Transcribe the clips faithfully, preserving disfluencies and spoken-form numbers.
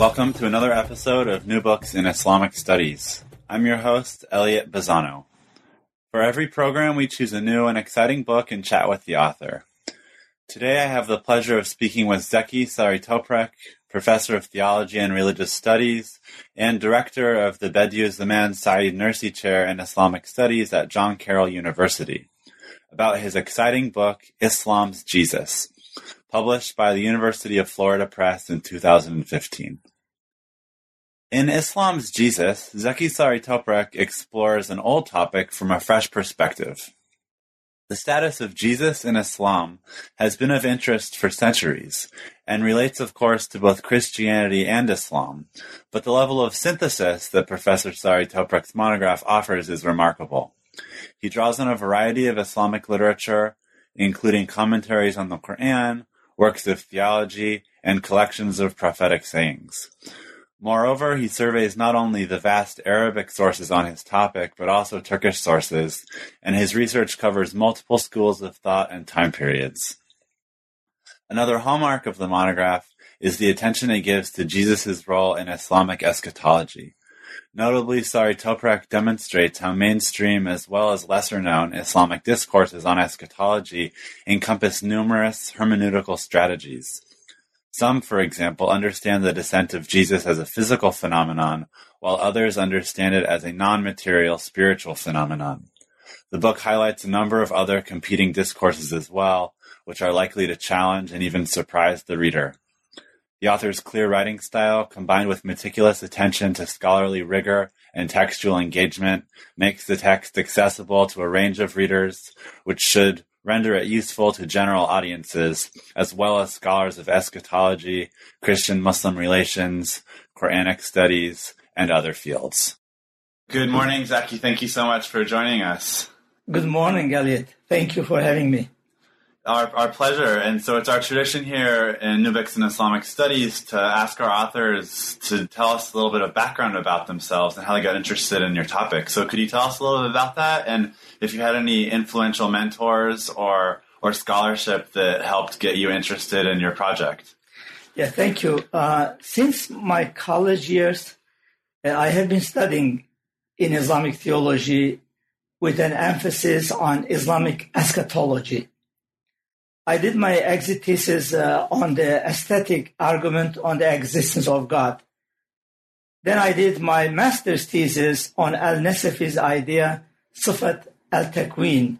Welcome to another episode of New Books in Islamic Studies. I'm your host, Elliot Bazzano. For every program, we choose a new and exciting book and chat with the author. Today, I have the pleasure of speaking with Zeki Saritoprak, professor of theology and religious studies, and director of the Bediüzzaman Said Nursi Chair in Islamic Studies at John Carroll University, about his exciting book, Islam's Jesus, published by the University of Florida Press in two thousand fifteen. In Islam's Jesus, Zeki Saritoprak explores an old topic from a fresh perspective. The status of Jesus in Islam has been of interest for centuries, and relates, of course, to both Christianity and Islam, but the level of synthesis that Professor Saritoprak's monograph offers is remarkable. He draws on a variety of Islamic literature, including commentaries on the Quran, works of theology, and collections of prophetic sayings. Moreover, he surveys not only the vast Arabic sources on his topic, but also Turkish sources, and his research covers multiple schools of thought and time periods. Another hallmark of the monograph is the attention it gives to Jesus' role in Islamic eschatology. Notably, Saritoprak demonstrates how mainstream as well as lesser-known Islamic discourses on eschatology encompass numerous hermeneutical strategies. Some, for example, understand the descent of Jesus as a physical phenomenon, while others understand it as a non-material spiritual phenomenon. The book highlights a number of other competing discourses as well, which are likely to challenge and even surprise the reader. The author's clear writing style, combined with meticulous attention to scholarly rigor and textual engagement, makes the text accessible to a range of readers, which should render it useful to general audiences, as well as scholars of eschatology, Christian-Muslim relations, Quranic studies, and other fields. Good morning, Zeki. Thank you so much for joining us. Good morning, Elliot. Thank you for having me. Our, our pleasure. And so it's our tradition here in New Books in Islamic Studies to ask our authors to tell us a little bit of background about themselves and how they got interested in your topic. So could you tell us a little bit about that? And if you had any influential mentors or, or scholarship that helped get you interested in your project? Yeah, thank you. Uh, since my college years, I have been studying in Islamic theology with an emphasis on Islamic eschatology. I did my exit thesis uh, on the aesthetic argument on the existence of God. Then I did my master's thesis on al-Nasafi's idea, Sifat al-Takwin,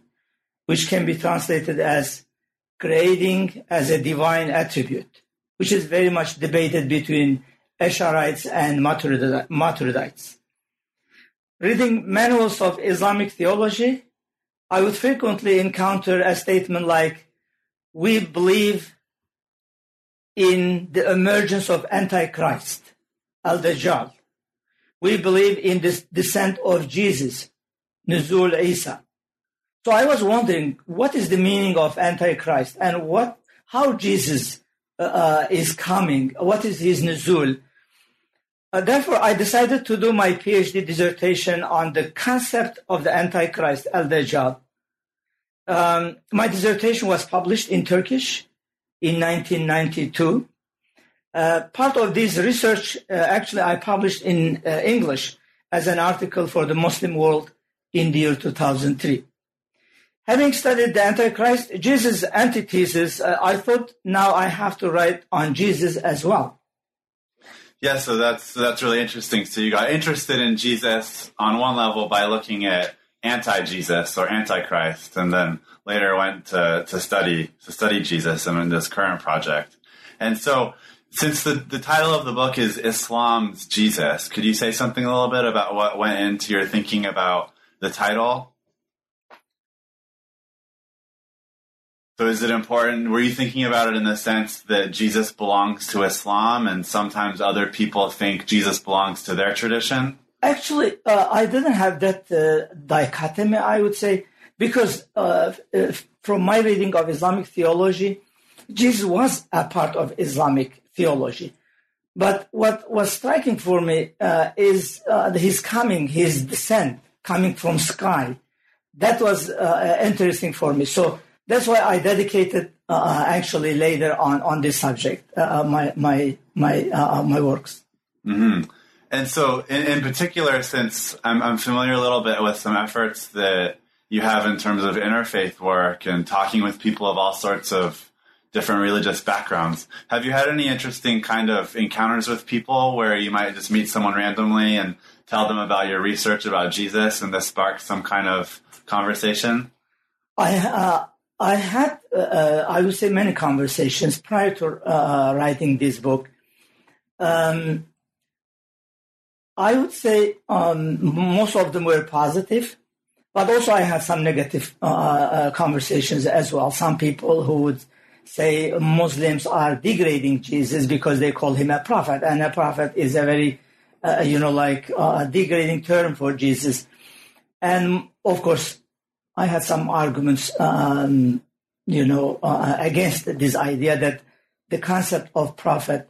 which can be translated as grading as a divine attribute, which is very much debated between Ash'arites and Maturidites. Reading manuals of Islamic theology, I would frequently encounter a statement like, "We believe in the emergence of Antichrist, al-Dajjal. We believe in the descent of Jesus, Nizul Isa." So I was wondering, what is the meaning of Antichrist and what, how Jesus uh, is coming? What is his Nizul? Uh, therefore, I decided to do my PhD dissertation on the concept of the Antichrist, al-Dajjal. Um, my dissertation was published in Turkish in nineteen ninety-two. Uh, part of this research, uh, actually, I published in uh, English as an article for the Muslim World in the year two thousand three. Having studied the Antichrist, Jesus' antithesis, uh, I thought now I have to write on Jesus as well. Yeah, so that's that's really interesting. So you got interested in Jesus on one level by looking at anti-Jesus or Antichrist, and then later went to, to study to study Jesus and in this current project. And so since the, the title of the book is Islam's Jesus, could you say something a little bit about what went into your thinking about the title? So is it important, were you thinking about it in the sense that Jesus belongs to Islam and sometimes other people think Jesus belongs to their tradition? Actually, uh, I didn't have that uh, dichotomy, I would say, because uh, from my reading of Islamic theology, Jesus was a part of Islamic theology. But what was striking for me uh, is uh, his coming, his descent, coming from sky. That was uh, interesting for me. So that's why I dedicated uh, actually later on on this subject, uh, my my my uh, my works. Mm-hmm. And so, in, in particular, since I'm, I'm familiar a little bit with some efforts that you have in terms of interfaith work and talking with people of all sorts of different religious backgrounds, have you had any interesting kind of encounters with people where you might just meet someone randomly and tell them about your research about Jesus and this sparks some kind of conversation? I uh, I had, uh, I would say, many conversations prior to uh, writing this book. Um I would say um, most of them were positive, but also I had some negative uh, uh, conversations as well. Some people who would say Muslims are degrading Jesus because they call him a prophet, and a prophet is a very, uh, you know, like uh, degrading term for Jesus. And of course, I had some arguments, um, you know, uh, against this idea that the concept of prophet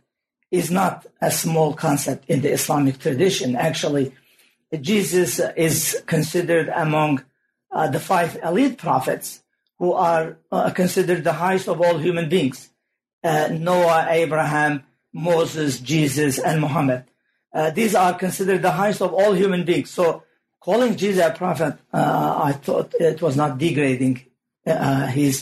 is not a small concept in the Islamic tradition. Actually, Jesus is considered among uh, the five elite prophets who are uh, considered the highest of all human beings. Uh, Noah, Abraham, Moses, Jesus, and Muhammad. Uh, these are considered the highest of all human beings. So calling Jesus a prophet, uh, I thought it was not degrading uh, his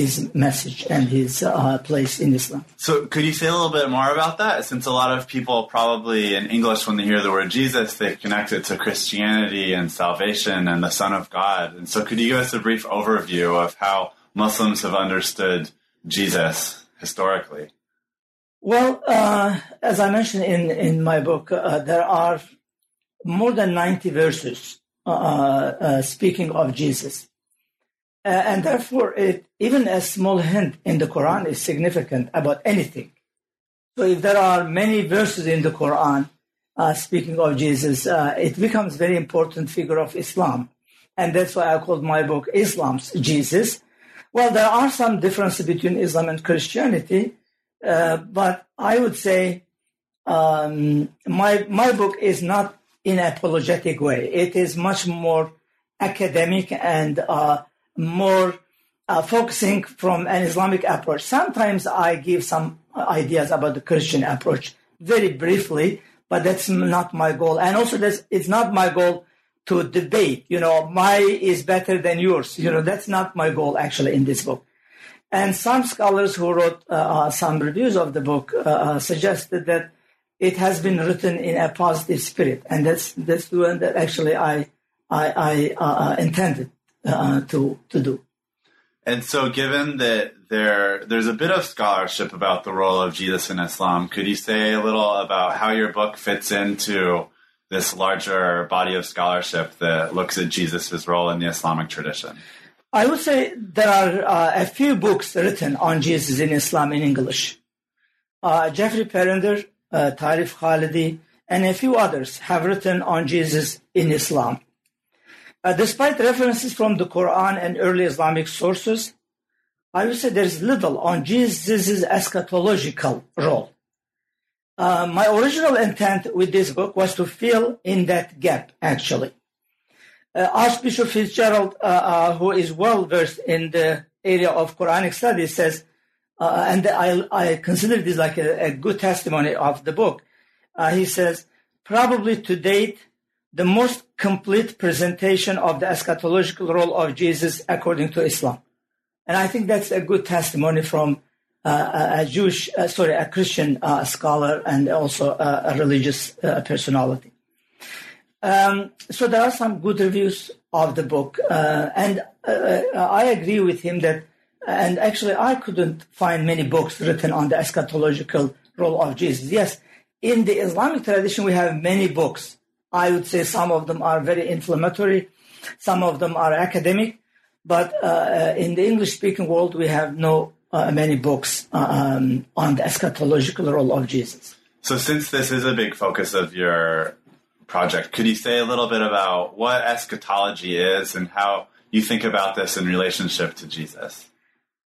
his message and his uh, place in Islam. So could you say a little bit more about that? Since a lot of people probably in English, when they hear the word Jesus, they connect it to Christianity and salvation and the Son of God. And so could you give us a brief overview of how Muslims have understood Jesus historically? Well, uh, as I mentioned in, in my book, uh, there are more than ninety verses uh, uh, speaking of Jesus. Uh, and therefore, it, even a small hint in the Quran is significant about anything. So if there are many verses in the Quran uh, speaking of Jesus, uh, it becomes a very important figure of Islam. And that's why I called my book Islam's Jesus. Well, there are some differences between Islam and Christianity, uh, but I would say um, my, my book is not in an apologetic way. It is much more academic and uh more uh, focusing from an Islamic approach. Sometimes I give some ideas about the Christian approach very briefly, but that's not my goal. And also that's, it's not my goal to debate, you know, my is better than yours. You know, that's not my goal actually in this book. And some scholars who wrote uh, some reviews of the book uh, suggested that it has been written in a positive spirit. And that's, that's the one that actually I, I, I uh, intended. Uh, to to do. And so given that there there's a bit of scholarship about the role of Jesus in Islam, could you say a little about how your book fits into this larger body of scholarship that looks at Jesus' role in the Islamic tradition? I would say there are uh, a few books written on Jesus in Islam in English. Uh, Jeffrey Perender, uh, Tarif Khalidi, and a few others have written on Jesus in Islam. Uh, despite references from the Quran and early Islamic sources, I would say there is little on Jesus' eschatological role. Uh, my original intent with this book was to fill in that gap, actually. Uh, Archbishop Fitzgerald, uh, uh, who is well-versed in the area of Quranic studies, says, uh, and I, I consider this like a, a good testimony of the book, uh, he says, probably to date, the most complete presentation of the eschatological role of Jesus according to Islam. And I think that's a good testimony from uh, a Jewish, uh, sorry, a Christian uh, scholar and also uh, a religious uh, personality. Um, so there are some good reviews of the book. Uh, and uh, I agree with him that, and actually I couldn't find many books written on the eschatological role of Jesus. Yes, in the Islamic tradition, we have many books. I would say some of them are very inflammatory, some of them are academic, But uh, in the English-speaking world, we have no uh, many books um, on the eschatological role of Jesus. So since this is a big focus of your project, could you say a little bit about what eschatology is and how you think about this in relationship to Jesus?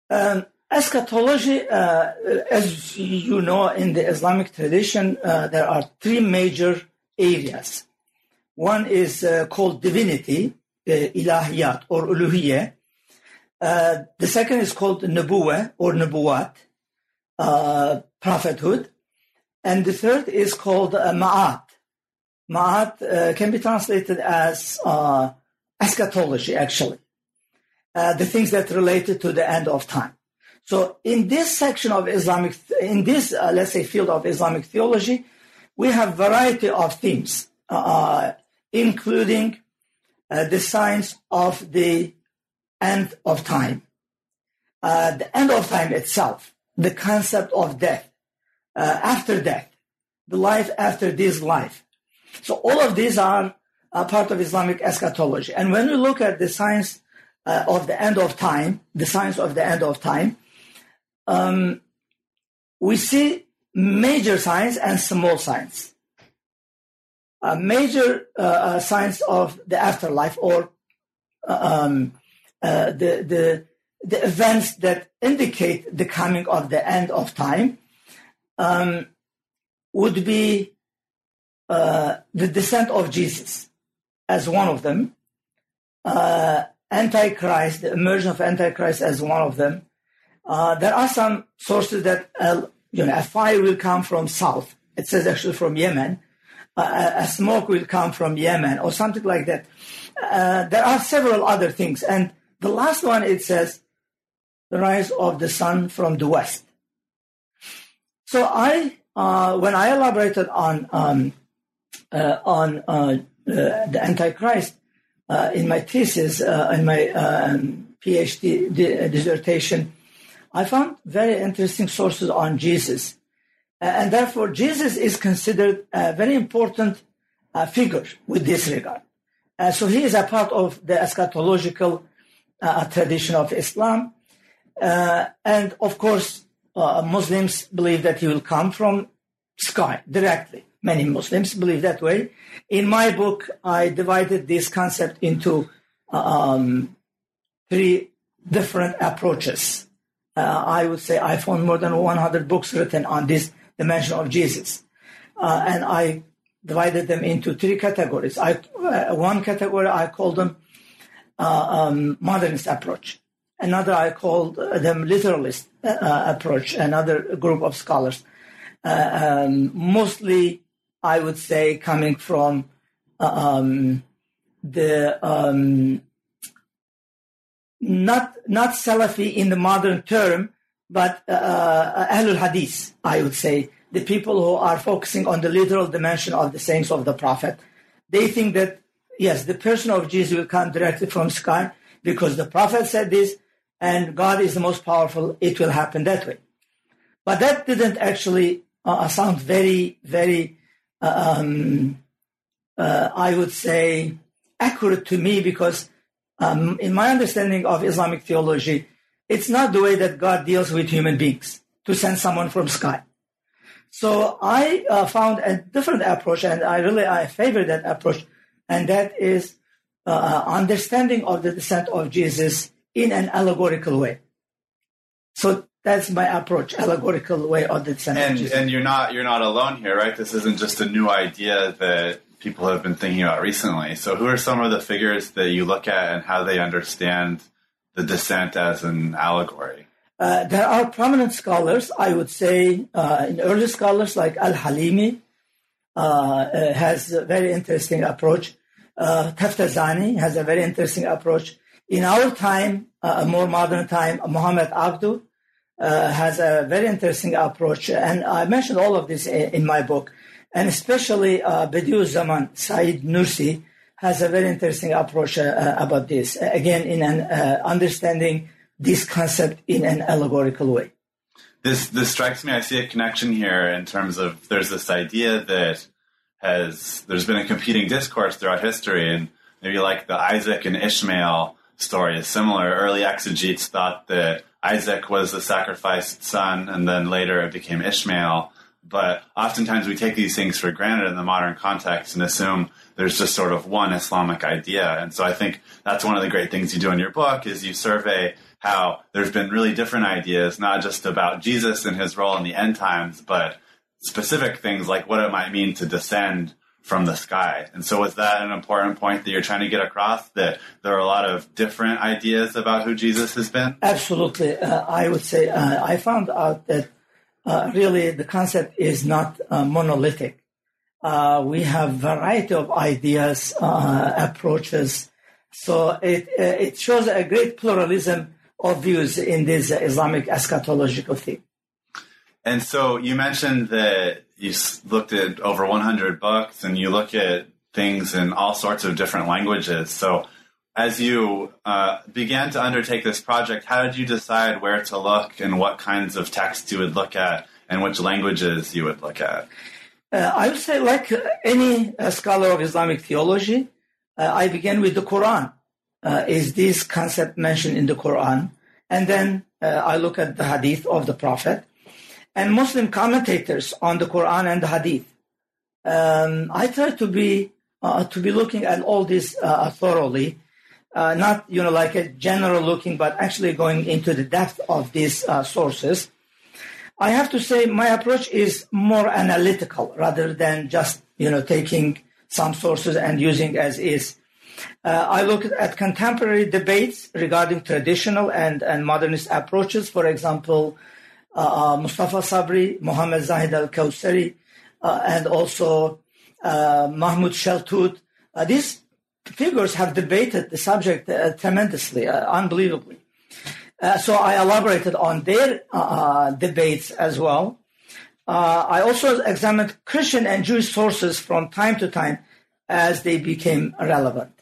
Um, eschatology, uh, as you know, in the Islamic tradition, uh, there are three major areas. One is uh, called divinity, uh, ilahiyat or uluhiyya. Uh, the second is called nubuwah or nubuwat, uh, prophethood. And the third is called uh, ma'at. Ma'at uh, can be translated as uh, eschatology, actually, uh, the things that related to the end of time. So in this section of Islamic, in this, uh, let's say, field of Islamic theology, we have variety of themes, uh, including uh, the science of the end of time, uh, the end of time itself, the concept of death, Uh, after death, the life after this life. So all of these are uh, part of Islamic eschatology. And when we look at the science uh, of the end of time, the science of the end of time, um, we see major science and small science. A major uh, science of the afterlife or um, uh, the, the the events that indicate the coming of the end of time. Um, would be uh, the descent of Jesus as one of them, uh, Antichrist, the emergence of Antichrist as one of them. Uh, there are some sources that uh, you know, a fire will come from south. It says actually from Yemen. Uh, a smoke will come from Yemen or something like that. Uh, there are several other things. And the last one, it says, the rise of the sun from the west. So I, uh, when I elaborated on um, uh, on uh, uh, the Antichrist uh, in my thesis, uh, in my um, PhD di- dissertation, I found very interesting sources on Jesus. Uh, and therefore, Jesus is considered a very important uh, figure with this regard. Uh, so he is a part of the eschatological uh, tradition of Islam. Uh, and of course, Uh, Muslims believe that he will come from sky directly. Many Muslims believe that way. In my book, I divided this concept into um, three different approaches. Uh, I would say I found more than one hundred books written on this dimension of Jesus. Uh, and I divided them into three categories. I, uh, one category I called them uh, um, modernist approach. Another, I called them literalist uh, approach, another group of scholars. Uh, um, mostly, I would say, coming from um, the um, not not Salafi in the modern term, but uh, Ahlul Hadith, I would say, the people who are focusing on the literal dimension of the sayings of the Prophet. They think that, yes, the person of Jesus will come directly from sky because the Prophet said this, and God is the most powerful, it will happen that way. But that didn't actually uh, sound very, very, um, uh, I would say, accurate to me, because um, in my understanding of Islamic theology, it's not the way that God deals with human beings, to send someone from sky. So I uh, found a different approach, and I really I favor that approach, and that is uh, understanding of the descent of Jesus in an allegorical way. So that's my approach, allegorical way of the descent of Jesus. And you're not you're not alone here, right? This isn't just a new idea that people have been thinking about recently. So who are some of the figures that you look at and how they understand the descent as an allegory? Uh, there are prominent scholars, I would say, uh, in early scholars like Al-Halimi uh, has a very interesting approach. Uh, Taftazani has a very interesting approach. In our time, uh, a more modern time, Mohammed Abdu uh, has a very interesting approach. And I mentioned all of this in, in my book. And especially uh, Bediüzzaman Said Nursi has a very interesting approach uh, about this. Again, in an uh, understanding this concept in an allegorical way. This, this strikes me. I see a connection here in terms of there's this idea that has there's been a competing discourse throughout history. And maybe like the Isaac and Ishmael story is similar. Early exegetes thought that Isaac was the sacrificed son, and then later it became Ishmael. But oftentimes we take these things for granted in the modern context and assume there's just sort of one Islamic idea. And so I think that's one of the great things you do in your book is you survey how there's been really different ideas, not just about Jesus and his role in the end times, but specific things like what it might mean to descend from the sky. And so was that an important point that you're trying to get across, that there are a lot of different ideas about who Jesus has been? Absolutely. Uh, I would say uh, I found out that uh, really the concept is not uh, monolithic. Uh, we have a variety of ideas, uh, approaches. So it it shows a great pluralism of views in this Islamic eschatological theme. And so you mentioned that you looked at over one hundred books and you look at things in all sorts of different languages. So as you uh, began to undertake this project, how did you decide where to look and what kinds of texts you would look at and which languages you would look at? Uh, I would say like any uh, scholar of Islamic theology, uh, I began with the Quran. Uh, is this concept mentioned in the Quran? And then uh, I look at the hadith of the Prophet and Muslim commentators on the Quran and the Hadith. Um, I try to be uh, to be looking at all this uh, thoroughly, uh, not you know like a general looking, but actually going into the depth of these uh, sources. I have to say my approach is more analytical rather than just you know taking some sources and using as is. Uh, I look at contemporary debates regarding traditional and, and modernist approaches. For example, Uh, Mustafa Sabri, Mohammed Zahid Al-Kawseri, uh, and also uh, Mahmoud Shaltut. Uh, these figures have debated the subject uh, tremendously, uh, unbelievably. Uh, so I elaborated on their uh, debates as well. Uh, I also examined Christian and Jewish sources from time to time as they became relevant.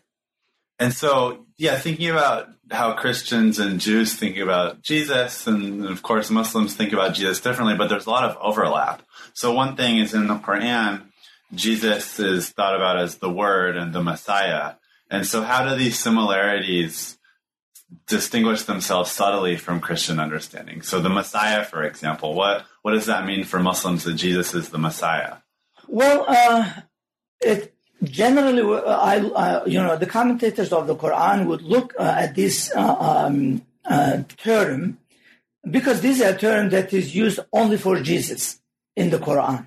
And so, yeah, thinking about how Christians and Jews think about Jesus, and of course Muslims think about Jesus differently, but there's a lot of overlap. So one thing is in the Quran, Jesus is thought about as the Word and the Messiah. And so how do these similarities distinguish themselves subtly from Christian understanding? So the Messiah, for example, what, what does that mean for Muslims that Jesus is the Messiah? Well, uh, it Generally, I, uh, you know, the commentators of the Quran would look uh, at this uh, um, uh, term because this is a term that is used only for Jesus in the Quran.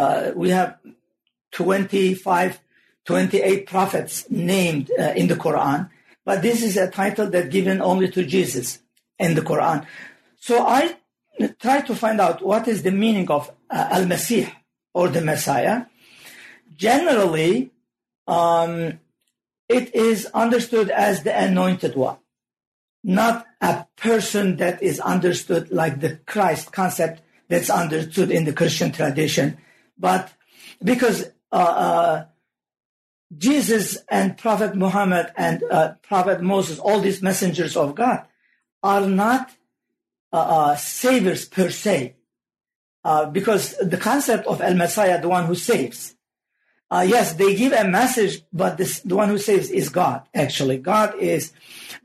Uh, we have twenty-five, twenty-eight prophets named uh, in the Quran, but this is a title that's given only to Jesus in the Quran. So I try to find out what is the meaning of uh, Al-Masih or the Messiah. Generally, um, it is understood as the anointed one, not a person that is understood like the Christ concept that's understood in the Christian tradition. But because uh, uh, Jesus and Prophet Muhammad and uh, Prophet Moses, all these messengers of God, are not uh, uh, saviors per se, uh, because the concept of Al-Messiah, the one who saves, Uh, yes, they give a message, but this, the one who saves is God, actually. God is,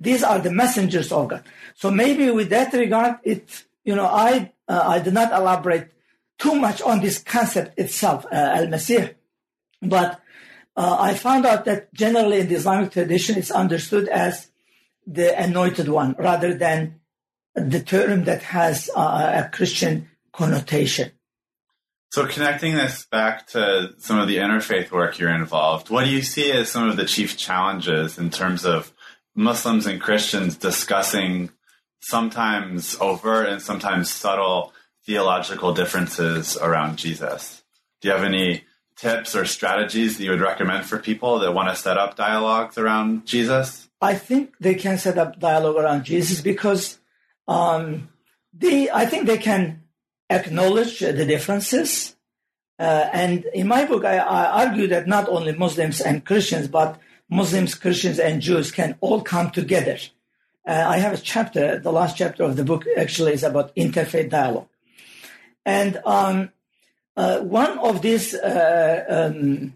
these are the messengers of God. So maybe with that regard, it, you know, I uh, I did not elaborate too much on this concept itself, uh, Al-Masih. But uh, I found out that generally in the Islamic tradition, it's understood as the anointed one, rather than the term that has uh, a Christian connotation. So connecting this back to some of the interfaith work you're involved, what do you see as some of the chief challenges in terms of Muslims and Christians discussing sometimes overt and sometimes subtle theological differences around Jesus? Do you have any tips or strategies that you would recommend for people that want to set up dialogues around Jesus? I think they can set up dialogue around Jesus because um, they, I think they can acknowledge the differences. Uh, and in my book, I, I argue that not only Muslims and Christians, but Muslims, Christians, and Jews can all come together. Uh, I have a chapter, the last chapter of the book actually is about interfaith dialogue. And um, uh, one of these uh, um,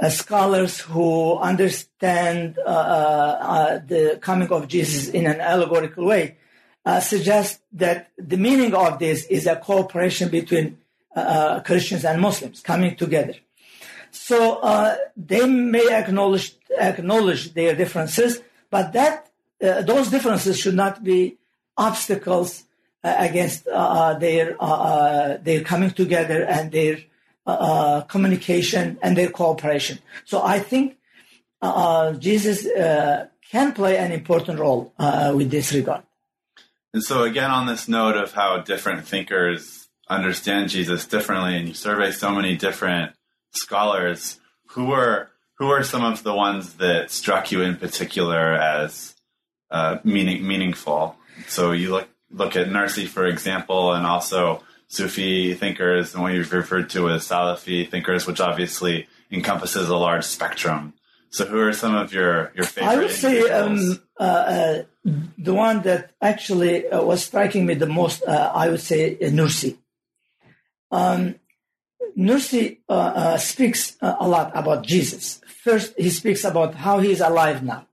uh, scholars who understand uh, uh, the coming of Jesus in an allegorical way uh, suggest that the meaning of this is a cooperation between uh, Christians and Muslims coming together. So uh, they may acknowledge acknowledge their differences, but that uh, those differences should not be obstacles uh, against uh, their uh, their coming together and their uh, communication and their cooperation. So I think uh, Jesus uh, can play an important role uh, with this regard. And so again, on this note of how different thinkers understand Jesus differently, and you survey so many different scholars, who were who are some of the ones that struck you in particular as uh, meaning, meaningful? So you look look at Nursi, for example, and also Sufi thinkers and what you've referred to as Salafi thinkers, which obviously encompasses a large spectrum. So who are some of your, your favorite? I would say um, uh, uh, the one that actually uh, was striking me the most, uh, I would say uh, Nursi. Um, Nursi uh, uh, speaks uh, a lot about Jesus. First, he speaks about how he is alive now.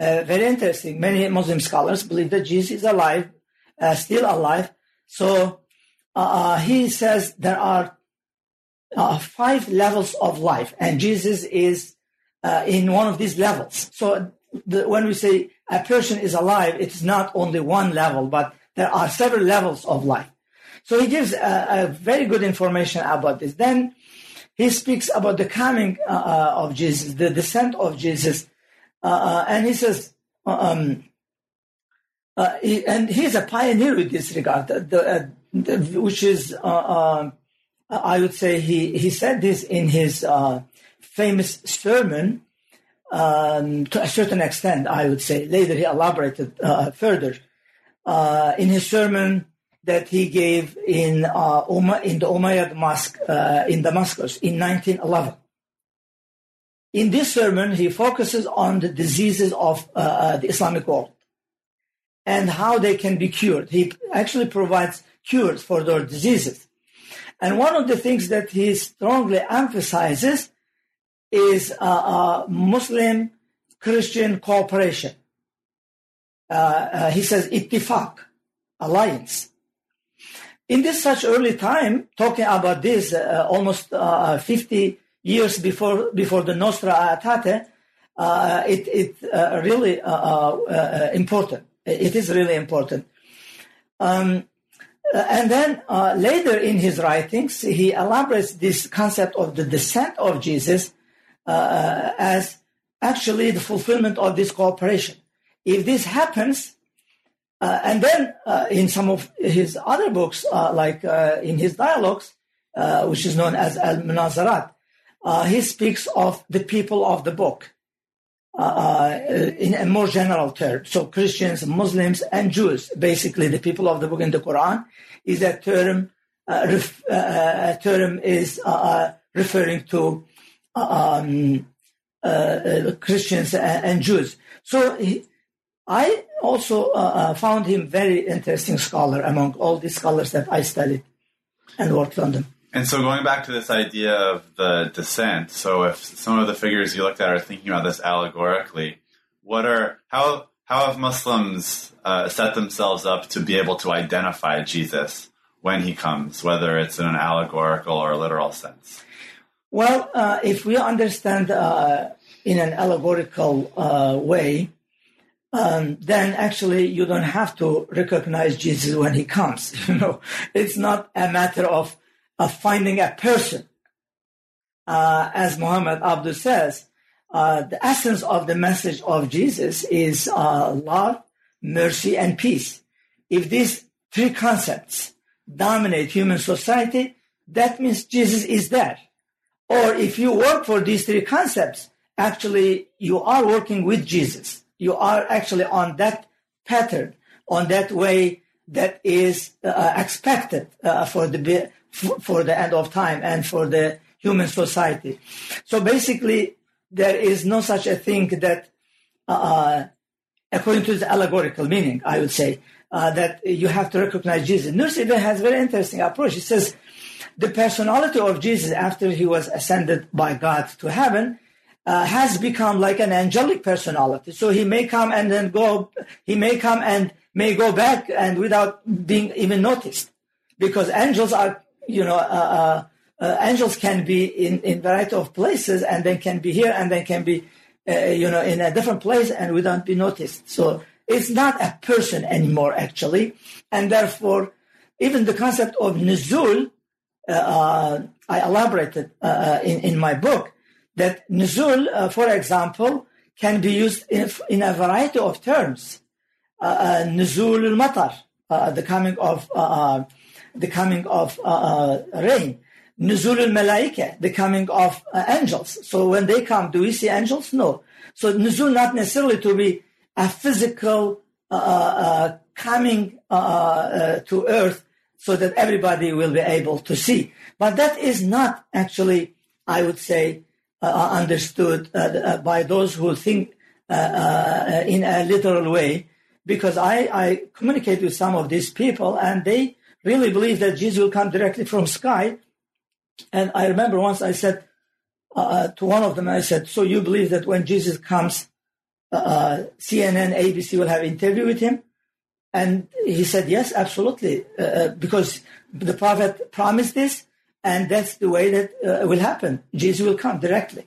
Uh, very interesting. Many Muslim scholars believe that Jesus is alive, uh, still alive. So uh, he says there are uh, five levels of life, and Jesus is uh, in one of these levels. So the, when we say a person is alive, it's not only one level, but there are several levels of life. So he gives uh, a very good information about this. Then he speaks about the coming uh, of Jesus, the descent of Jesus, uh, and he says, um, uh, he, and he's a pioneer with this regard, the, the, uh, the, which is, uh, uh, I would say, he, he said this in his uh, famous sermon um, to a certain extent, I would say. Later he elaborated uh, further uh, in his sermon that he gave in uh, Uma, in the Umayyad Mosque uh, in Damascus in nineteen eleven. In this sermon, he focuses on the diseases of uh, the Islamic world and how they can be cured. He actually provides cures for those diseases. And one of the things that he strongly emphasizes is uh, uh, Muslim-Christian cooperation. Uh, uh, he says, ittifaq, alliance. In this such early time, talking about this uh, almost uh, fifty years before before the Nostra Aetate, uh, it it uh, really uh, uh, important. It is really important. Um, and then uh, later in his writings, he elaborates this concept of the descent of Jesus uh, as actually the fulfillment of this cooperation. If this happens. Uh, and then uh, in some of his other books, uh, like uh, in his dialogues, uh, which is known as Al-Munazarat, uh, he speaks of the people of the book uh, in a more general term. So Christians, Muslims, and Jews, basically the people of the book in the Quran, is a term, uh, ref- uh, a term is uh, referring to um, uh, Christians and, and Jews. So he, I also uh, found him very interesting scholar among all the scholars that I studied and worked on them. And so going back to this idea of the descent, so if some of the figures you looked at are thinking about this allegorically, what are how how have Muslims uh, set themselves up to be able to identify Jesus when he comes, whether it's in an allegorical or literal sense? Well, uh, if we understand uh, in an allegorical uh, way, Um, then actually you don't have to recognize Jesus when he comes. You know, it's not a matter of, of finding a person. Uh, as Muhammad Abdu says, uh, the essence of the message of Jesus is uh, love, mercy, and peace. If these three concepts dominate human society, that means Jesus is there. Or if you work for these three concepts, actually you are working with Jesus. You are actually on that pattern, on that way that is uh, expected uh, for the for the end of time and for the human society. So basically, there is no such a thing that, uh, according to the allegorical meaning, I would say, uh, that you have to recognize Jesus. Nursi has a very interesting approach. He says the personality of Jesus after he was ascended by God to heaven uh, has become like an angelic personality. So he may come and then go, he may come and may go back and without being even noticed, because angels are, you know, uh, uh, angels can be in, in variety of places, and they can be here and they can be, uh, you know, in a different place and without be noticed. So it's not a person anymore, actually. And therefore, even the concept of Nizul, uh, I elaborated uh, in, in my book, that Nizul, uh, for example, can be used in, in a variety of terms. Uh, Nizul al-Matar, uh, the coming of uh, the coming of uh, rain. Nuzul al-Malaika, the coming of uh, angels. So when they come, do we see angels? No. So Nuzul not necessarily to be a physical uh, uh, coming uh, uh, to earth so that everybody will be able to see. But that is not actually, I would say, uh, understood uh, by those who think uh, uh, in a literal way, because I, I communicate with some of these people and they really believe that Jesus will come directly from sky. And I remember once I said uh, to one of them, I said, so you believe that when Jesus comes, uh, C N N, A B C will have an interview with him? And he said, yes, absolutely, uh, because the prophet promised this, and that's the way that uh, will happen. Jesus will come directly.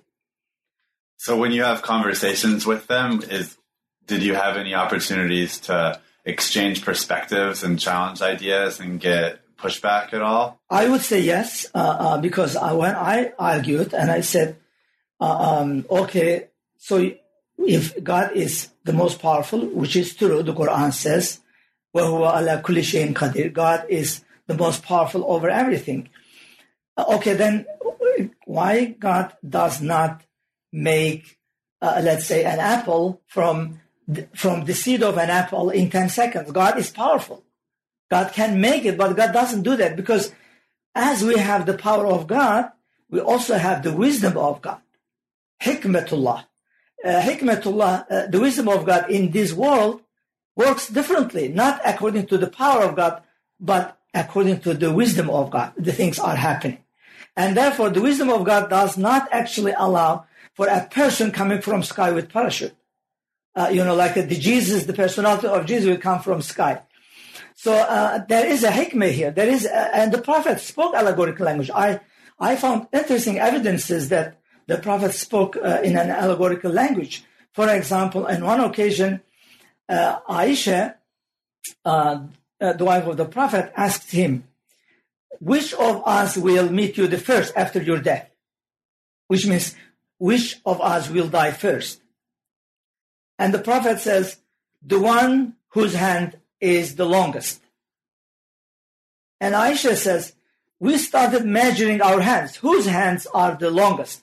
So when you have conversations with them, is did you have any opportunities to exchange perspectives and challenge ideas and get pushback at all? I would say yes, uh, uh, because I, when I argued and I said, uh, um, okay, so if God is the most powerful, which is true, the Quran says, وَهُوَ عَلَى كُلِّ شَيْءٍ قَدِيرٌ, God is the most powerful over everything. Okay, then why God does not make, uh, let's say, an apple from from the seed of an apple in ten seconds? God is powerful. God can make it, but God doesn't do that, because as we have the power of God, we also have the wisdom of God. Hikmatullah. Uh, Hikmatullah, uh, the wisdom of God in this world works differently, not according to the power of God, but according to the wisdom of God. The things are happening. And therefore, the wisdom of God does not actually allow for a person coming from sky with parachute. Uh, you know, like the Jesus, the personality of Jesus will come from sky. So uh, there is a hikmah here. There is, a, and the Prophet spoke allegorical language. I, I found interesting evidences that the Prophet spoke uh, in an allegorical language. For example, on one occasion, uh, Aisha, uh, uh, the wife of the Prophet, asked him, "Which of us will meet you the first after your death?" Which means, which of us will die first? And the Prophet says, "The one whose hand is the longest." And Aisha says, we started measuring our hands. Whose hands are the longest?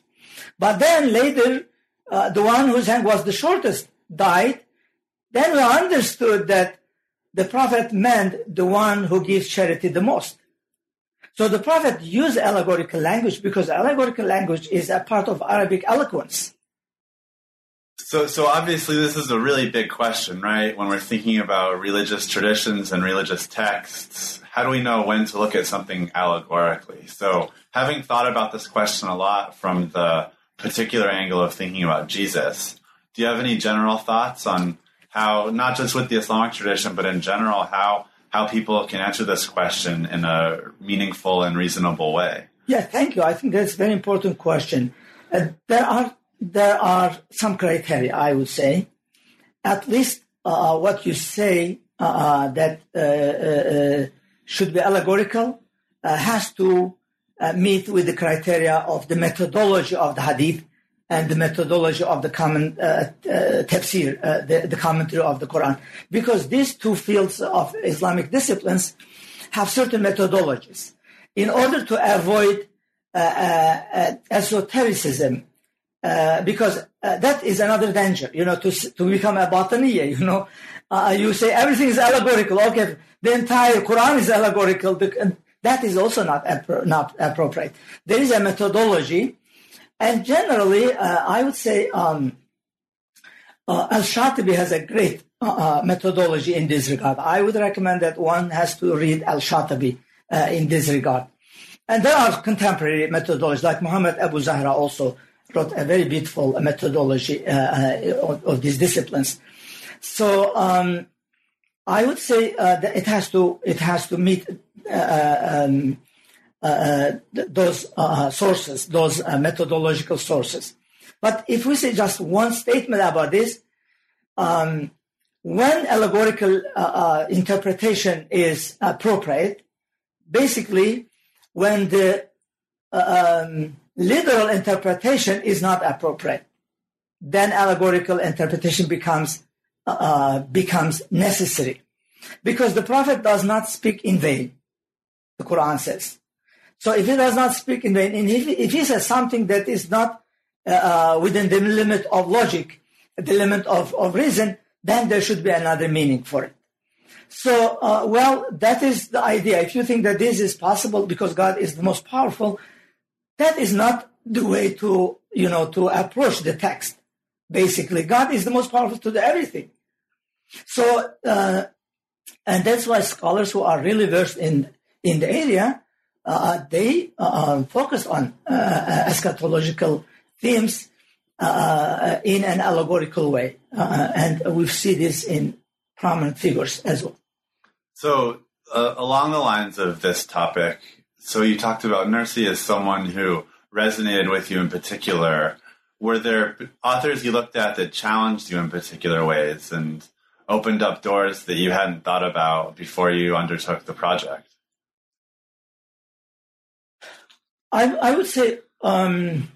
But then later, uh, the one whose hand was the shortest died. Then we understood that the Prophet meant the one who gives charity the most. So the Prophet used allegorical language because allegorical language is a part of Arabic eloquence. So so obviously this is a really big question, right? When we're thinking about religious traditions and religious texts, how do we know when to look at something allegorically? So having thought about this question a lot from the particular angle of thinking about Jesus, do you have any general thoughts on how, not just with the Islamic tradition, but in general, how, how people can answer this question in a meaningful and reasonable way? Yeah, thank you. I think that's a very important question. Uh, there are There are some criteria, I would say. At least uh, what you say uh, that uh, uh, should be allegorical uh, has to uh, meet with the criteria of the methodology of the hadith and the methodology of the common uh, uh, tafsir, uh, the, the commentary of the Quran. Because these two fields of Islamic disciplines have certain methodologies. In order to avoid uh, uh, esotericism, Uh, because uh, that is another danger, you know, to to become a bataniya, you know. Uh, you say everything is allegorical. Okay, the entire Quran is allegorical. The, that is also not, appro- not appropriate. There is a methodology. And generally, uh, I would say um, uh, Al-Shatibi has a great uh, methodology in this regard. I would recommend that one has to read Al-Shatibi uh, in this regard. And there are contemporary methodologies, like Muhammad Abu Zahra also wrote a very beautiful methodology uh, of, of these disciplines. So um, I would say uh, that it has to it has to meet uh, um, uh, those uh, sources, those uh, methodological sources. But if we say just one statement about this, um, when allegorical uh, uh, interpretation is appropriate, basically when the uh, um, literal interpretation is not appropriate, then allegorical interpretation becomes uh, becomes necessary, because the Prophet does not speak in vain, the Quran says. So if he does not speak in vain, and if, if he says something that is not uh, within the limit of logic, the limit of, of reason, then there should be another meaning for it. So, uh, well, that is the idea. If you think that this is possible because God is the most powerful, that is not the way to, you know, to approach the text. Basically, God is the most powerful to do everything. So, uh, and that's why scholars who are really versed in, in the area, uh, they uh, focus on uh, eschatological themes uh, in an allegorical way. Uh, and we see this in prominent figures as well. So uh, along the lines of this topic, so you talked about Nursi as someone who resonated with you in particular. Were there authors you looked at that challenged you in particular ways and opened up doors that you hadn't thought about before you undertook the project? I, I would say um,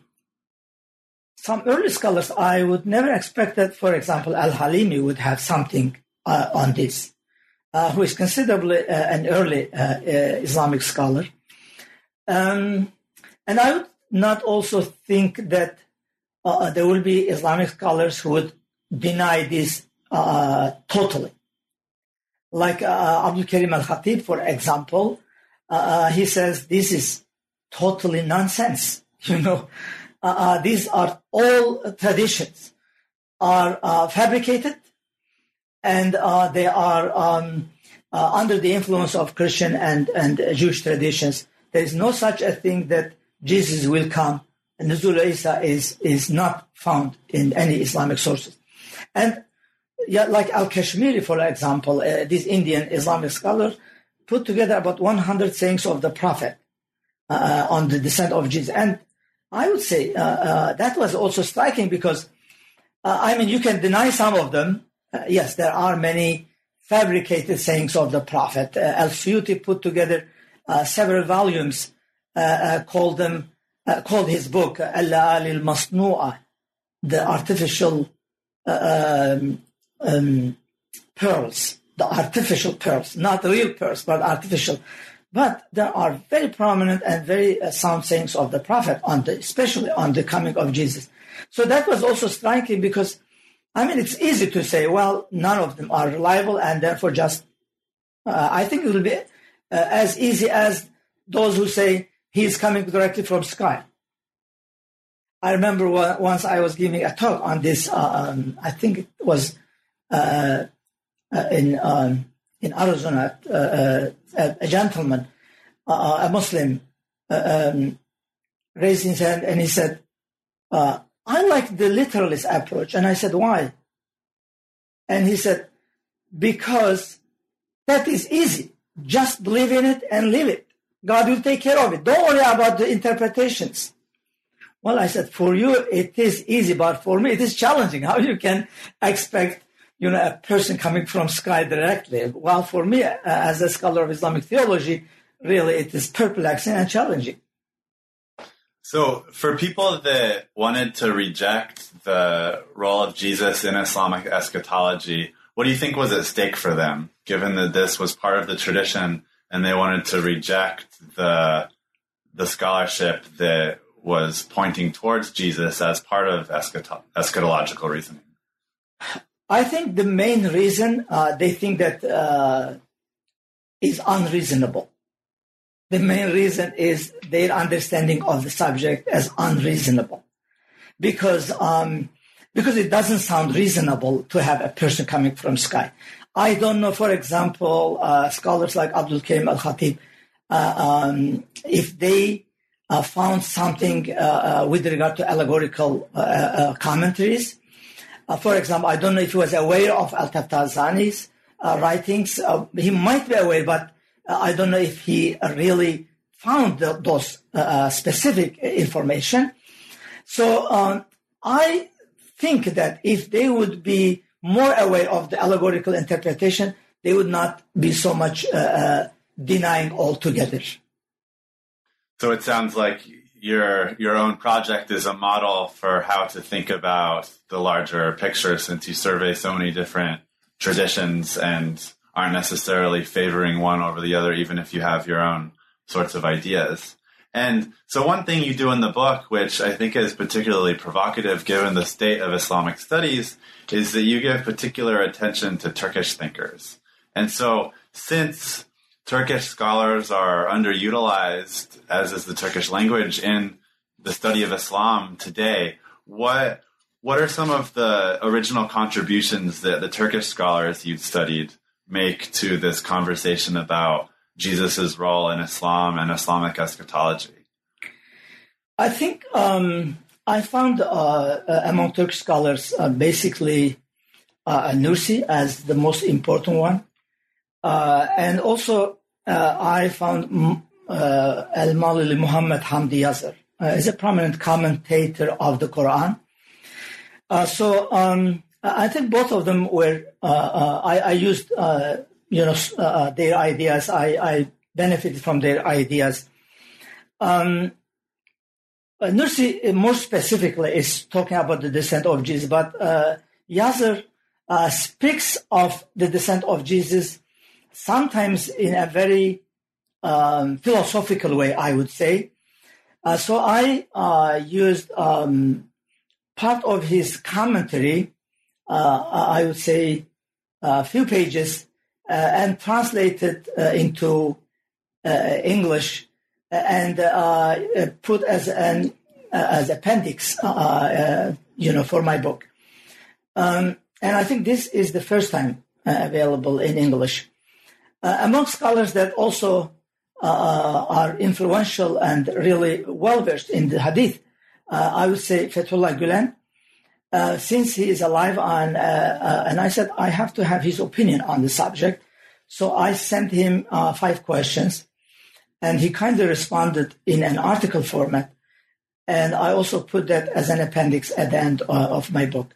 some early scholars, I would never expect that, for example, Al-Halimi would have something Uh, on this, uh, who is considerably uh, an early uh, uh, Islamic scholar. Um, and I would not also think that uh, there will be Islamic scholars who would deny this uh, totally. Like uh, Abdul Karim al-Khatib, for example, uh, he says this is totally nonsense. You know, uh, uh, these are all traditions are uh, fabricated, and uh, they are um, uh, under the influence of Christian and, and Jewish traditions. There is no such a thing that Jesus will come, and Nizul Isa is, is not found in any Islamic sources. And yeah, like Al-Kashmiri, for example, uh, this Indian Islamic scholar, put together about one hundred sayings of the Prophet uh, on the descent of Jesus. And I would say uh, uh, that was also striking because, uh, I mean, you can deny some of them. Uh, yes, there are many fabricated sayings of the Prophet. Uh, Al-Suyuti put together uh, several volumes, uh, uh, called them, uh, called his book "Al-La'ali al-Masnu'a," the artificial uh, um, um, pearls, the artificial pearls, not real pearls, but artificial. But there are very prominent and very uh, sound sayings of the Prophet, on the, especially on the coming of Jesus. So that was also striking because, I mean, it's easy to say, well, none of them are reliable, and therefore just, uh, I think it will be uh, as easy as those who say he is coming directly from sky. I remember w- once I was giving a talk on this, um, I think it was uh, uh, in um, in Arizona, uh, uh, a, a gentleman, uh, a Muslim, uh, um, raised his hand and he said, uh, I like the literalist approach. And I said, why? And he said, because that is easy. Just believe in it and live it. God will take care of it. Don't worry about the interpretations. Well, I said, for you, it is easy, but for me, it is challenging. How you can expect, you know, a person coming from sky directly? Well, for me, as a scholar of Islamic theology, really, it is perplexing and challenging. So for people that wanted to reject the role of Jesus in Islamic eschatology, what do you think was at stake for them, given that this was part of the tradition and they wanted to reject the the scholarship that was pointing towards Jesus as part of eschato- eschatological reasoning? I think the main reason uh, they think that uh, is unreasonable. The main reason is their understanding of the subject as unreasonable, because um, because it doesn't sound reasonable to have a person coming from sky. I don't know, for example, uh, scholars like Abdul Karim al-Khatib, uh, um, if they uh, found something uh, uh, with regard to allegorical uh, uh, commentaries. Uh, for example, I don't know if he was aware of Al-Taftazani's uh, writings. Uh, he might be aware, but uh, I don't know if he really found the, those uh, specific information. So um, I think that if they would be more aware of the allegorical interpretation, they would not be so much uh, uh, denying altogether. So it sounds like your your own project is a model for how to think about the larger picture, since you survey so many different traditions and aren't necessarily favoring one over the other, even if you have your own sorts of ideas. And so one thing you do in the book, which I think is particularly provocative given the state of Islamic studies, is that you give particular attention to Turkish thinkers. And so since Turkish scholars are underutilized, as is the Turkish language, in the study of Islam today, what what are some of the original contributions that the Turkish scholars you've studied make to this conversation about Jesus's role in Islam and Islamic eschatology? I think um, I found uh, among Turkish scholars uh, basically uh, Nursi as the most important one, uh, and also uh, I found uh, Al-Malili Muhammad Hamdi Yazır is uh, a prominent commentator of the Quran. Uh, so um, I think both of them were. Uh, uh, I, I used. Uh, you know, uh, their ideas, I, I benefited from their ideas. Um, Nursi, more specifically, is talking about the descent of Jesus, but uh, Yazır uh, speaks of the descent of Jesus sometimes in a very um, philosophical way, I would say. Uh, so I uh, used um, part of his commentary, uh, I would say a few pages, Uh, and translated uh, into uh, English and uh, put as an uh, as appendix, uh, uh, you know, for my book. Um, and I think this is the first time uh, available in English. Uh, among scholars that also uh, are influential and really well-versed in the Hadith, uh, I would say Fethullah Gülen. Uh, since he is alive, on, uh, uh, and I said I have to have his opinion on the subject, so I sent him uh, five questions, and he kindly responded in an article format, and I also put that as an appendix at the end uh, of my book.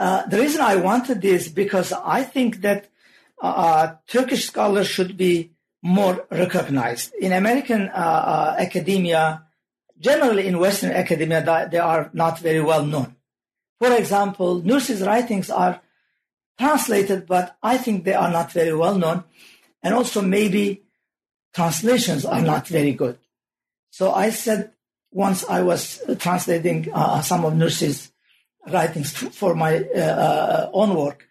Uh, the reason I wanted this because I think that uh, Turkish scholars should be more recognized. In American uh, uh, academia, generally in Western academia, they are not very well known. For example, Nursi's writings are translated, but I think they are not very well known. And also maybe translations are not very good. So I said once I was translating uh, some of Nursi's writings for my uh, own work,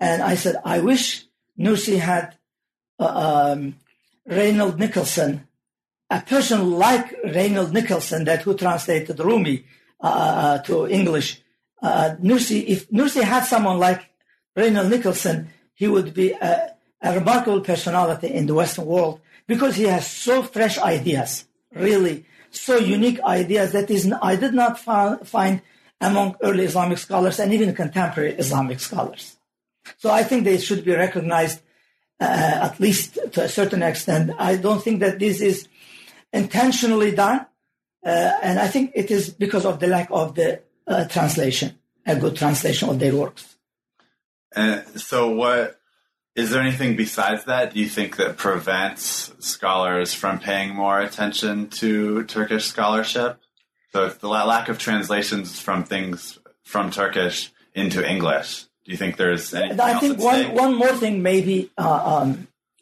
and I said, I wish Nursi had uh, um, Reynold Nicholson, a person like Reynold Nicholson that who translated Rumi uh, to English. Uh, Nursi, if Nursi had someone like Reynold Nicholson, he would be a, a remarkable personality in the Western world because he has so fresh ideas, really, so unique ideas that is I did not find, find among early Islamic scholars and even contemporary Islamic scholars. So I think they should be recognized uh, at least to a certain extent. I don't think that this is intentionally done, uh, and I think it is because of the lack of the Uh, translation, a good translation of their works. And so what, is there anything besides that, do you think, that prevents scholars from paying more attention to Turkish scholarship? So the lack of translations from things from Turkish into English. Do you think there's anything I else think one, one more thing maybe uh, um,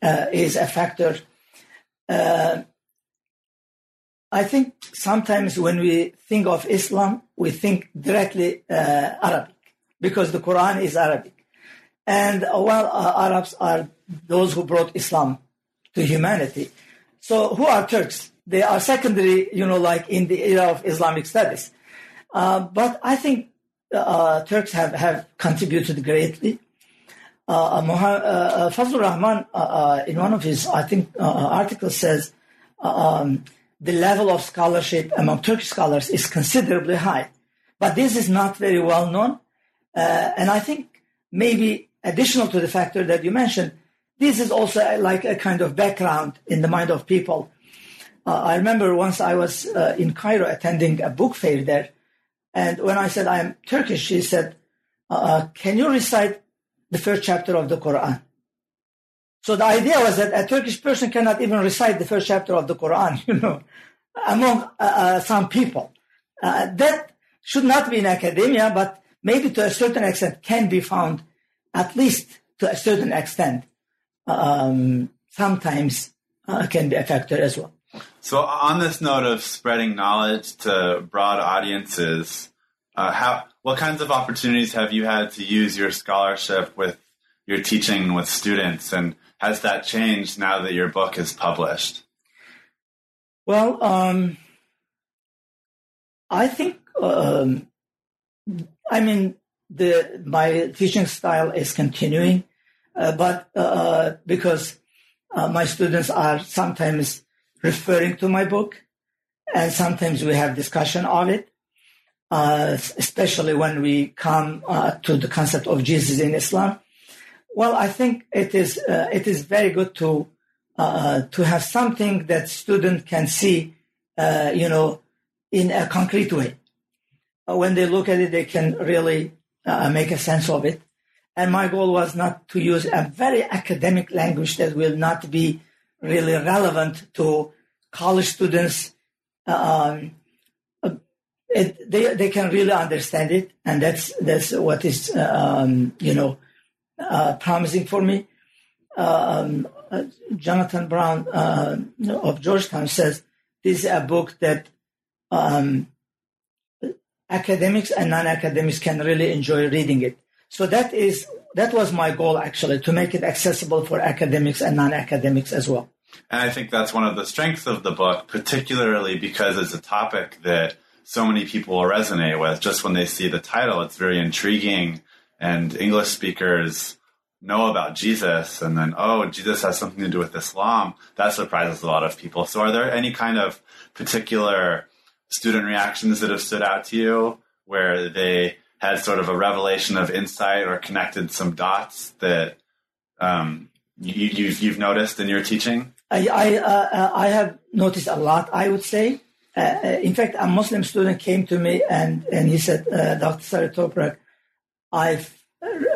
uh, is a factor. Uh, I think sometimes when we think of Islam, we think directly uh, Arabic, because the Quran is Arabic. And uh, while uh, Arabs are those who brought Islam to humanity, so who are Turks? They are secondary, you know, like in the era of Islamic studies. Uh, but I think uh, Turks have, have contributed greatly. Uh, uh, Fazlur Rahman, uh, uh, in one of his, I think, uh, articles says, um, the level of scholarship among Turkish scholars is considerably high. But this is not very well known. Uh, and I think maybe additional to the factor that you mentioned, this is also a, like a kind of background in the mind of people. Uh, I remember once I was uh, in Cairo attending a book fair there. And when I said I am Turkish, she said, uh, can you recite the first chapter of the Quran? So the idea was that a Turkish person cannot even recite the first chapter of the Quran, you know, among uh, uh, some people. Uh, that should not be in academia, but maybe to a certain extent can be found, at least to a certain extent, um, sometimes uh, can be a factor as well. So on this note of spreading knowledge to broad audiences, uh, how what kinds of opportunities have you had to use your scholarship with your teaching with students, and has that changed now that your book is published? Well, um, I think, um, I mean, the my teaching style is continuing, uh, but uh, because uh, my students are sometimes referring to my book, and sometimes we have discussion of it, uh, especially when we come uh, to the concept of Jesus in Islam. Well, I think it is uh, it is very good to uh, to have something that student can see, uh, you know, in a concrete way. When they look at it, they can really uh, make a sense of it. And my goal was not to use a very academic language that will not be really relevant to college students. Um, it, they they can really understand it, and that's that's what is um, you know uh, promising for me. Um, uh, Jonathan Brown uh, of Georgetown says this is a book that um, academics and non-academics can really enjoy reading it. So that is. That was my goal, actually, to make it accessible for academics and non-academics as well. And I think that's one of the strengths of the book, particularly because it's a topic that so many people will resonate with. Just when they see the title, it's very intriguing, and English speakers know about Jesus, and then, oh, Jesus has something to do with Islam. That surprises a lot of people. So are there any kind of particular student reactions that have stood out to you where they had sort of a revelation of insight or connected some dots that um, you, you've, you've noticed in your teaching? I I, uh, I have noticed a lot, I would say. Uh, in fact, a Muslim student came to me and, and he said, uh, Doctor Saritoprak, I've,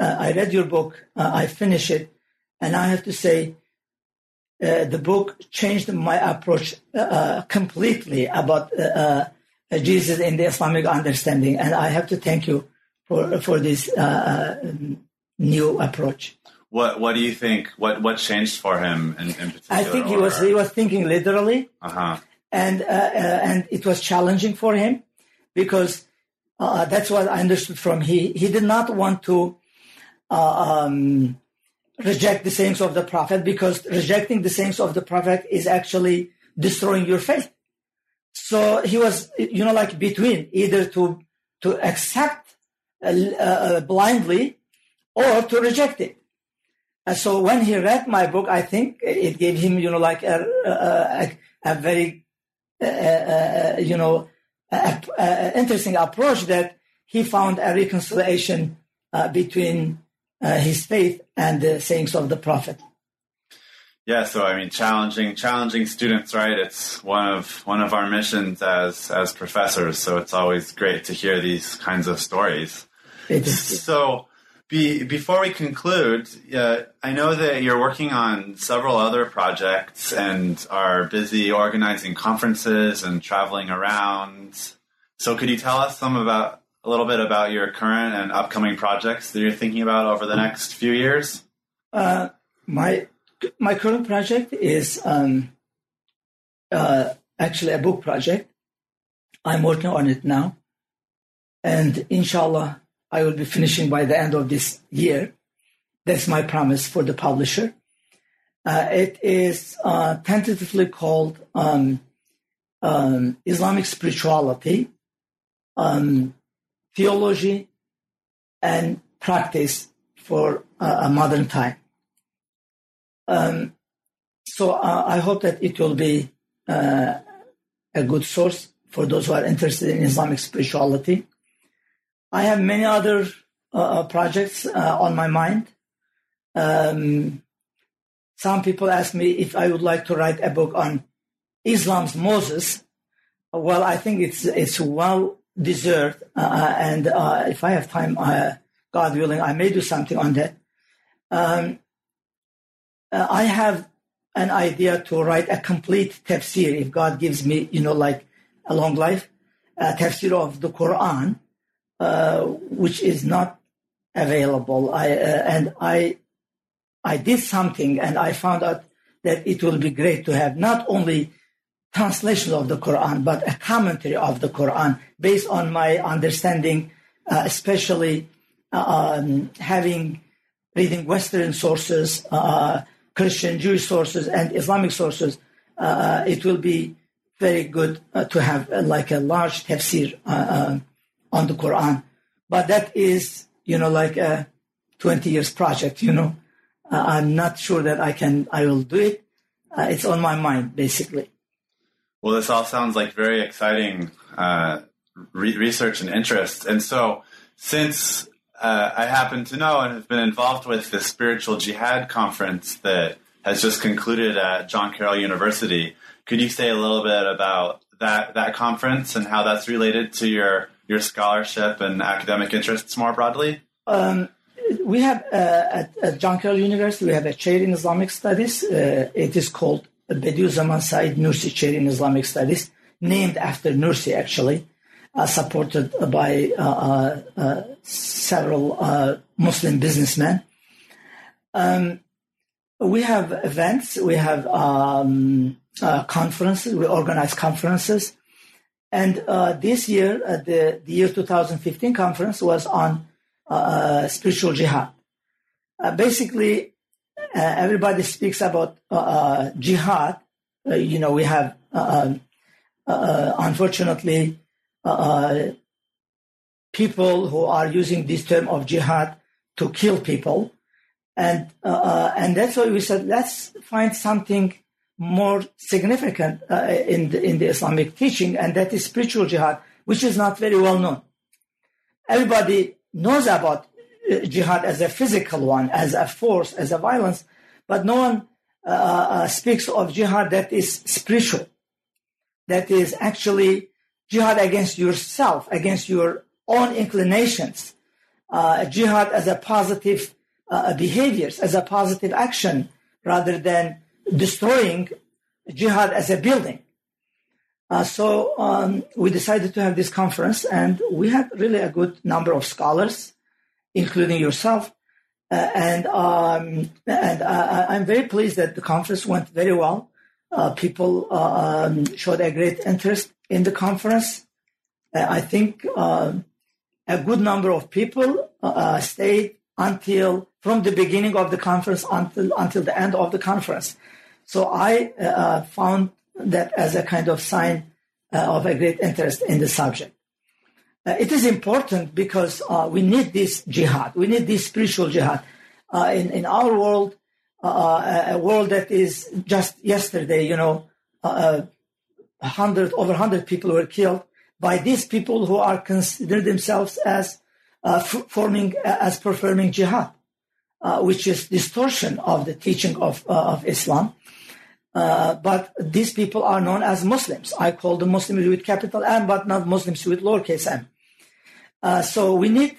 uh, I read your book, uh, I finished it, and I have to say uh, the book changed my approach uh, completely about uh, uh, Jesus in the Islamic understanding, and I have to thank you For, for this uh, new approach. What What do you think? What What changed for him in, in particular? I think he was he was thinking literally, uh-huh. and uh, uh, and it was challenging for him because uh, that's what I understood from he. He did not want to uh, um, reject the sayings of the Prophet, because rejecting the sayings of the Prophet is actually destroying your faith. So he was, you know, like between either to to accept Uh, blindly or to reject it. And so when he read my book, I think it gave him, you know, like a, a, a very, uh, you know, a, a interesting approach that he found a reconciliation uh, between uh, his faith and the sayings of the Prophet. Yeah, so I mean, challenging, challenging students, right? It's one of one of our missions as as professors. So it's always great to hear these kinds of stories. So be, before we conclude, uh, I know that you're working on several other projects and are busy organizing conferences and traveling around. So could you tell us some about a little bit about your current and upcoming projects that you're thinking about over the next few years? Uh, my my current project is um, uh, actually a book project. I'm working on it now, and inshallah, I will be finishing by the end of this year. That's my promise for the publisher. Uh, it is uh, tentatively called um, um, Islamic Spirituality, um, Theology, and Practice for uh, a Modern Time. Um, so uh, I hope that it will be uh, a good source for those who are interested in Islamic spirituality. I have many other uh, projects uh, on my mind. Um, some people ask me if I would like to write a book on Islam's Moses. Well, I think it's it's well deserved, uh, and uh, if I have time, uh, God willing, I may do something on that. Um, I have an idea to write a complete tafsir, if God gives me, you know, like a long life, a tafsir of the Quran, uh, which is not available. I uh, and I, I did something, and I found out that it will be great to have not only translation of the Quran, but a commentary of the Quran based on my understanding, uh, especially um, having reading Western sources, uh, Christian Jewish sources, and Islamic sources. Uh, it will be very good uh, to have uh, like a large tafsir uh, uh, on the Quran. But that is, you know, like a twenty years project. You know, uh, I'm not sure that I can. I will do it. Uh, it's on my mind, basically. Well, this all sounds like very exciting uh, re- research and interest. And so since uh, I happen to know and have been involved with the Spiritual Jihad Conference that has just concluded at John Carroll University, could you say a little bit about that that conference and how that's related to your, your scholarship and academic interests more broadly? Um, we have uh, at, at John Carroll University, we have a chair in Islamic Studies. Uh, it is called Bediüzzaman Said Nursi Chair in Islamic Studies, named after Nursi, actually, uh, supported by uh, uh, several uh, Muslim businessmen. Um, we have events, we have um, uh, conferences, we organize conferences. And uh, this year, uh, the, the year twenty fifteen conference was on uh, spiritual jihad. Uh, basically, Uh, everybody speaks about uh, jihad. Uh, you know, we have, uh, uh, unfortunately, uh, people who are using this term of jihad to kill people. And uh, and that's why we said, let's find something more significant uh, in, the, in the Islamic teaching, and that is spiritual jihad, which is not very well known. Everybody knows about jihad as a physical one, as a force, as a violence, but no one uh, speaks of jihad that is spiritual, that is actually jihad against yourself, against your own inclinations, uh, jihad as a positive uh, behaviors, as a positive action, rather than destroying jihad as a building. Uh, so um, we decided to have this conference, and we had really a good number of scholars, including yourself, uh, and um, and uh, I'm very pleased that the conference went very well. Uh, people uh, um, showed a great interest in the conference. Uh, I think uh, a good number of people uh, stayed until from the beginning of the conference until until the end of the conference. So I uh, found that as a kind of sign uh, of a great interest in the subject. Uh, it is important because uh, we need this jihad. We need this spiritual jihad. Uh, in, in our world, uh, a world that is just yesterday, you know, uh, one hundred, over one hundred people were killed by these people who are considered themselves as uh, forming, as performing jihad, uh, which is distortion of the teaching of, uh, of Islam. Uh, but these people are known as Muslims. I call them Muslims with capital M, but not Muslims with lowercase m. Uh, so we need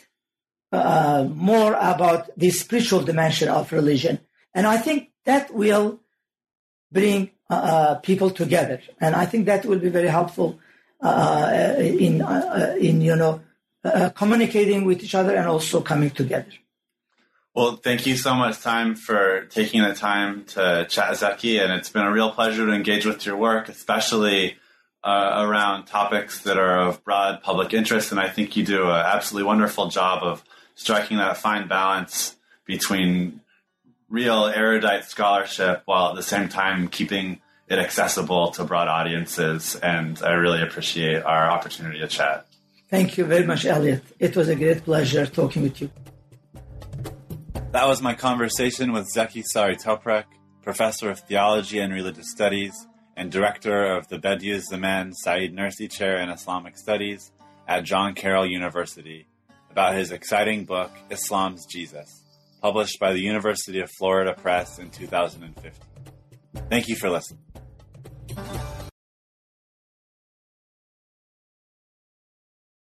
uh, more about the spiritual dimension of religion. And I think that will bring uh, people together. And I think that will be very helpful uh, in, uh, in you know, uh, communicating with each other and also coming together. Well, thank you so much, Time, for taking the time to chat, Zeki, and it's been a real pleasure to engage with your work, especially uh, around topics that are of broad public interest, and I think you do an absolutely wonderful job of striking that fine balance between real erudite scholarship while at the same time keeping it accessible to broad audiences, and I really appreciate our opportunity to chat. Thank you very much, Elliot. It was a great pleasure talking with you. That was my conversation with Zeki Saritoprak, professor of theology and religious studies and director of the Bediüzzaman Said Nursi Chair in Islamic Studies at John Carroll University, about his exciting book, Islam's Jesus, published by the University of Florida Press in two thousand fifteen. Thank you for listening.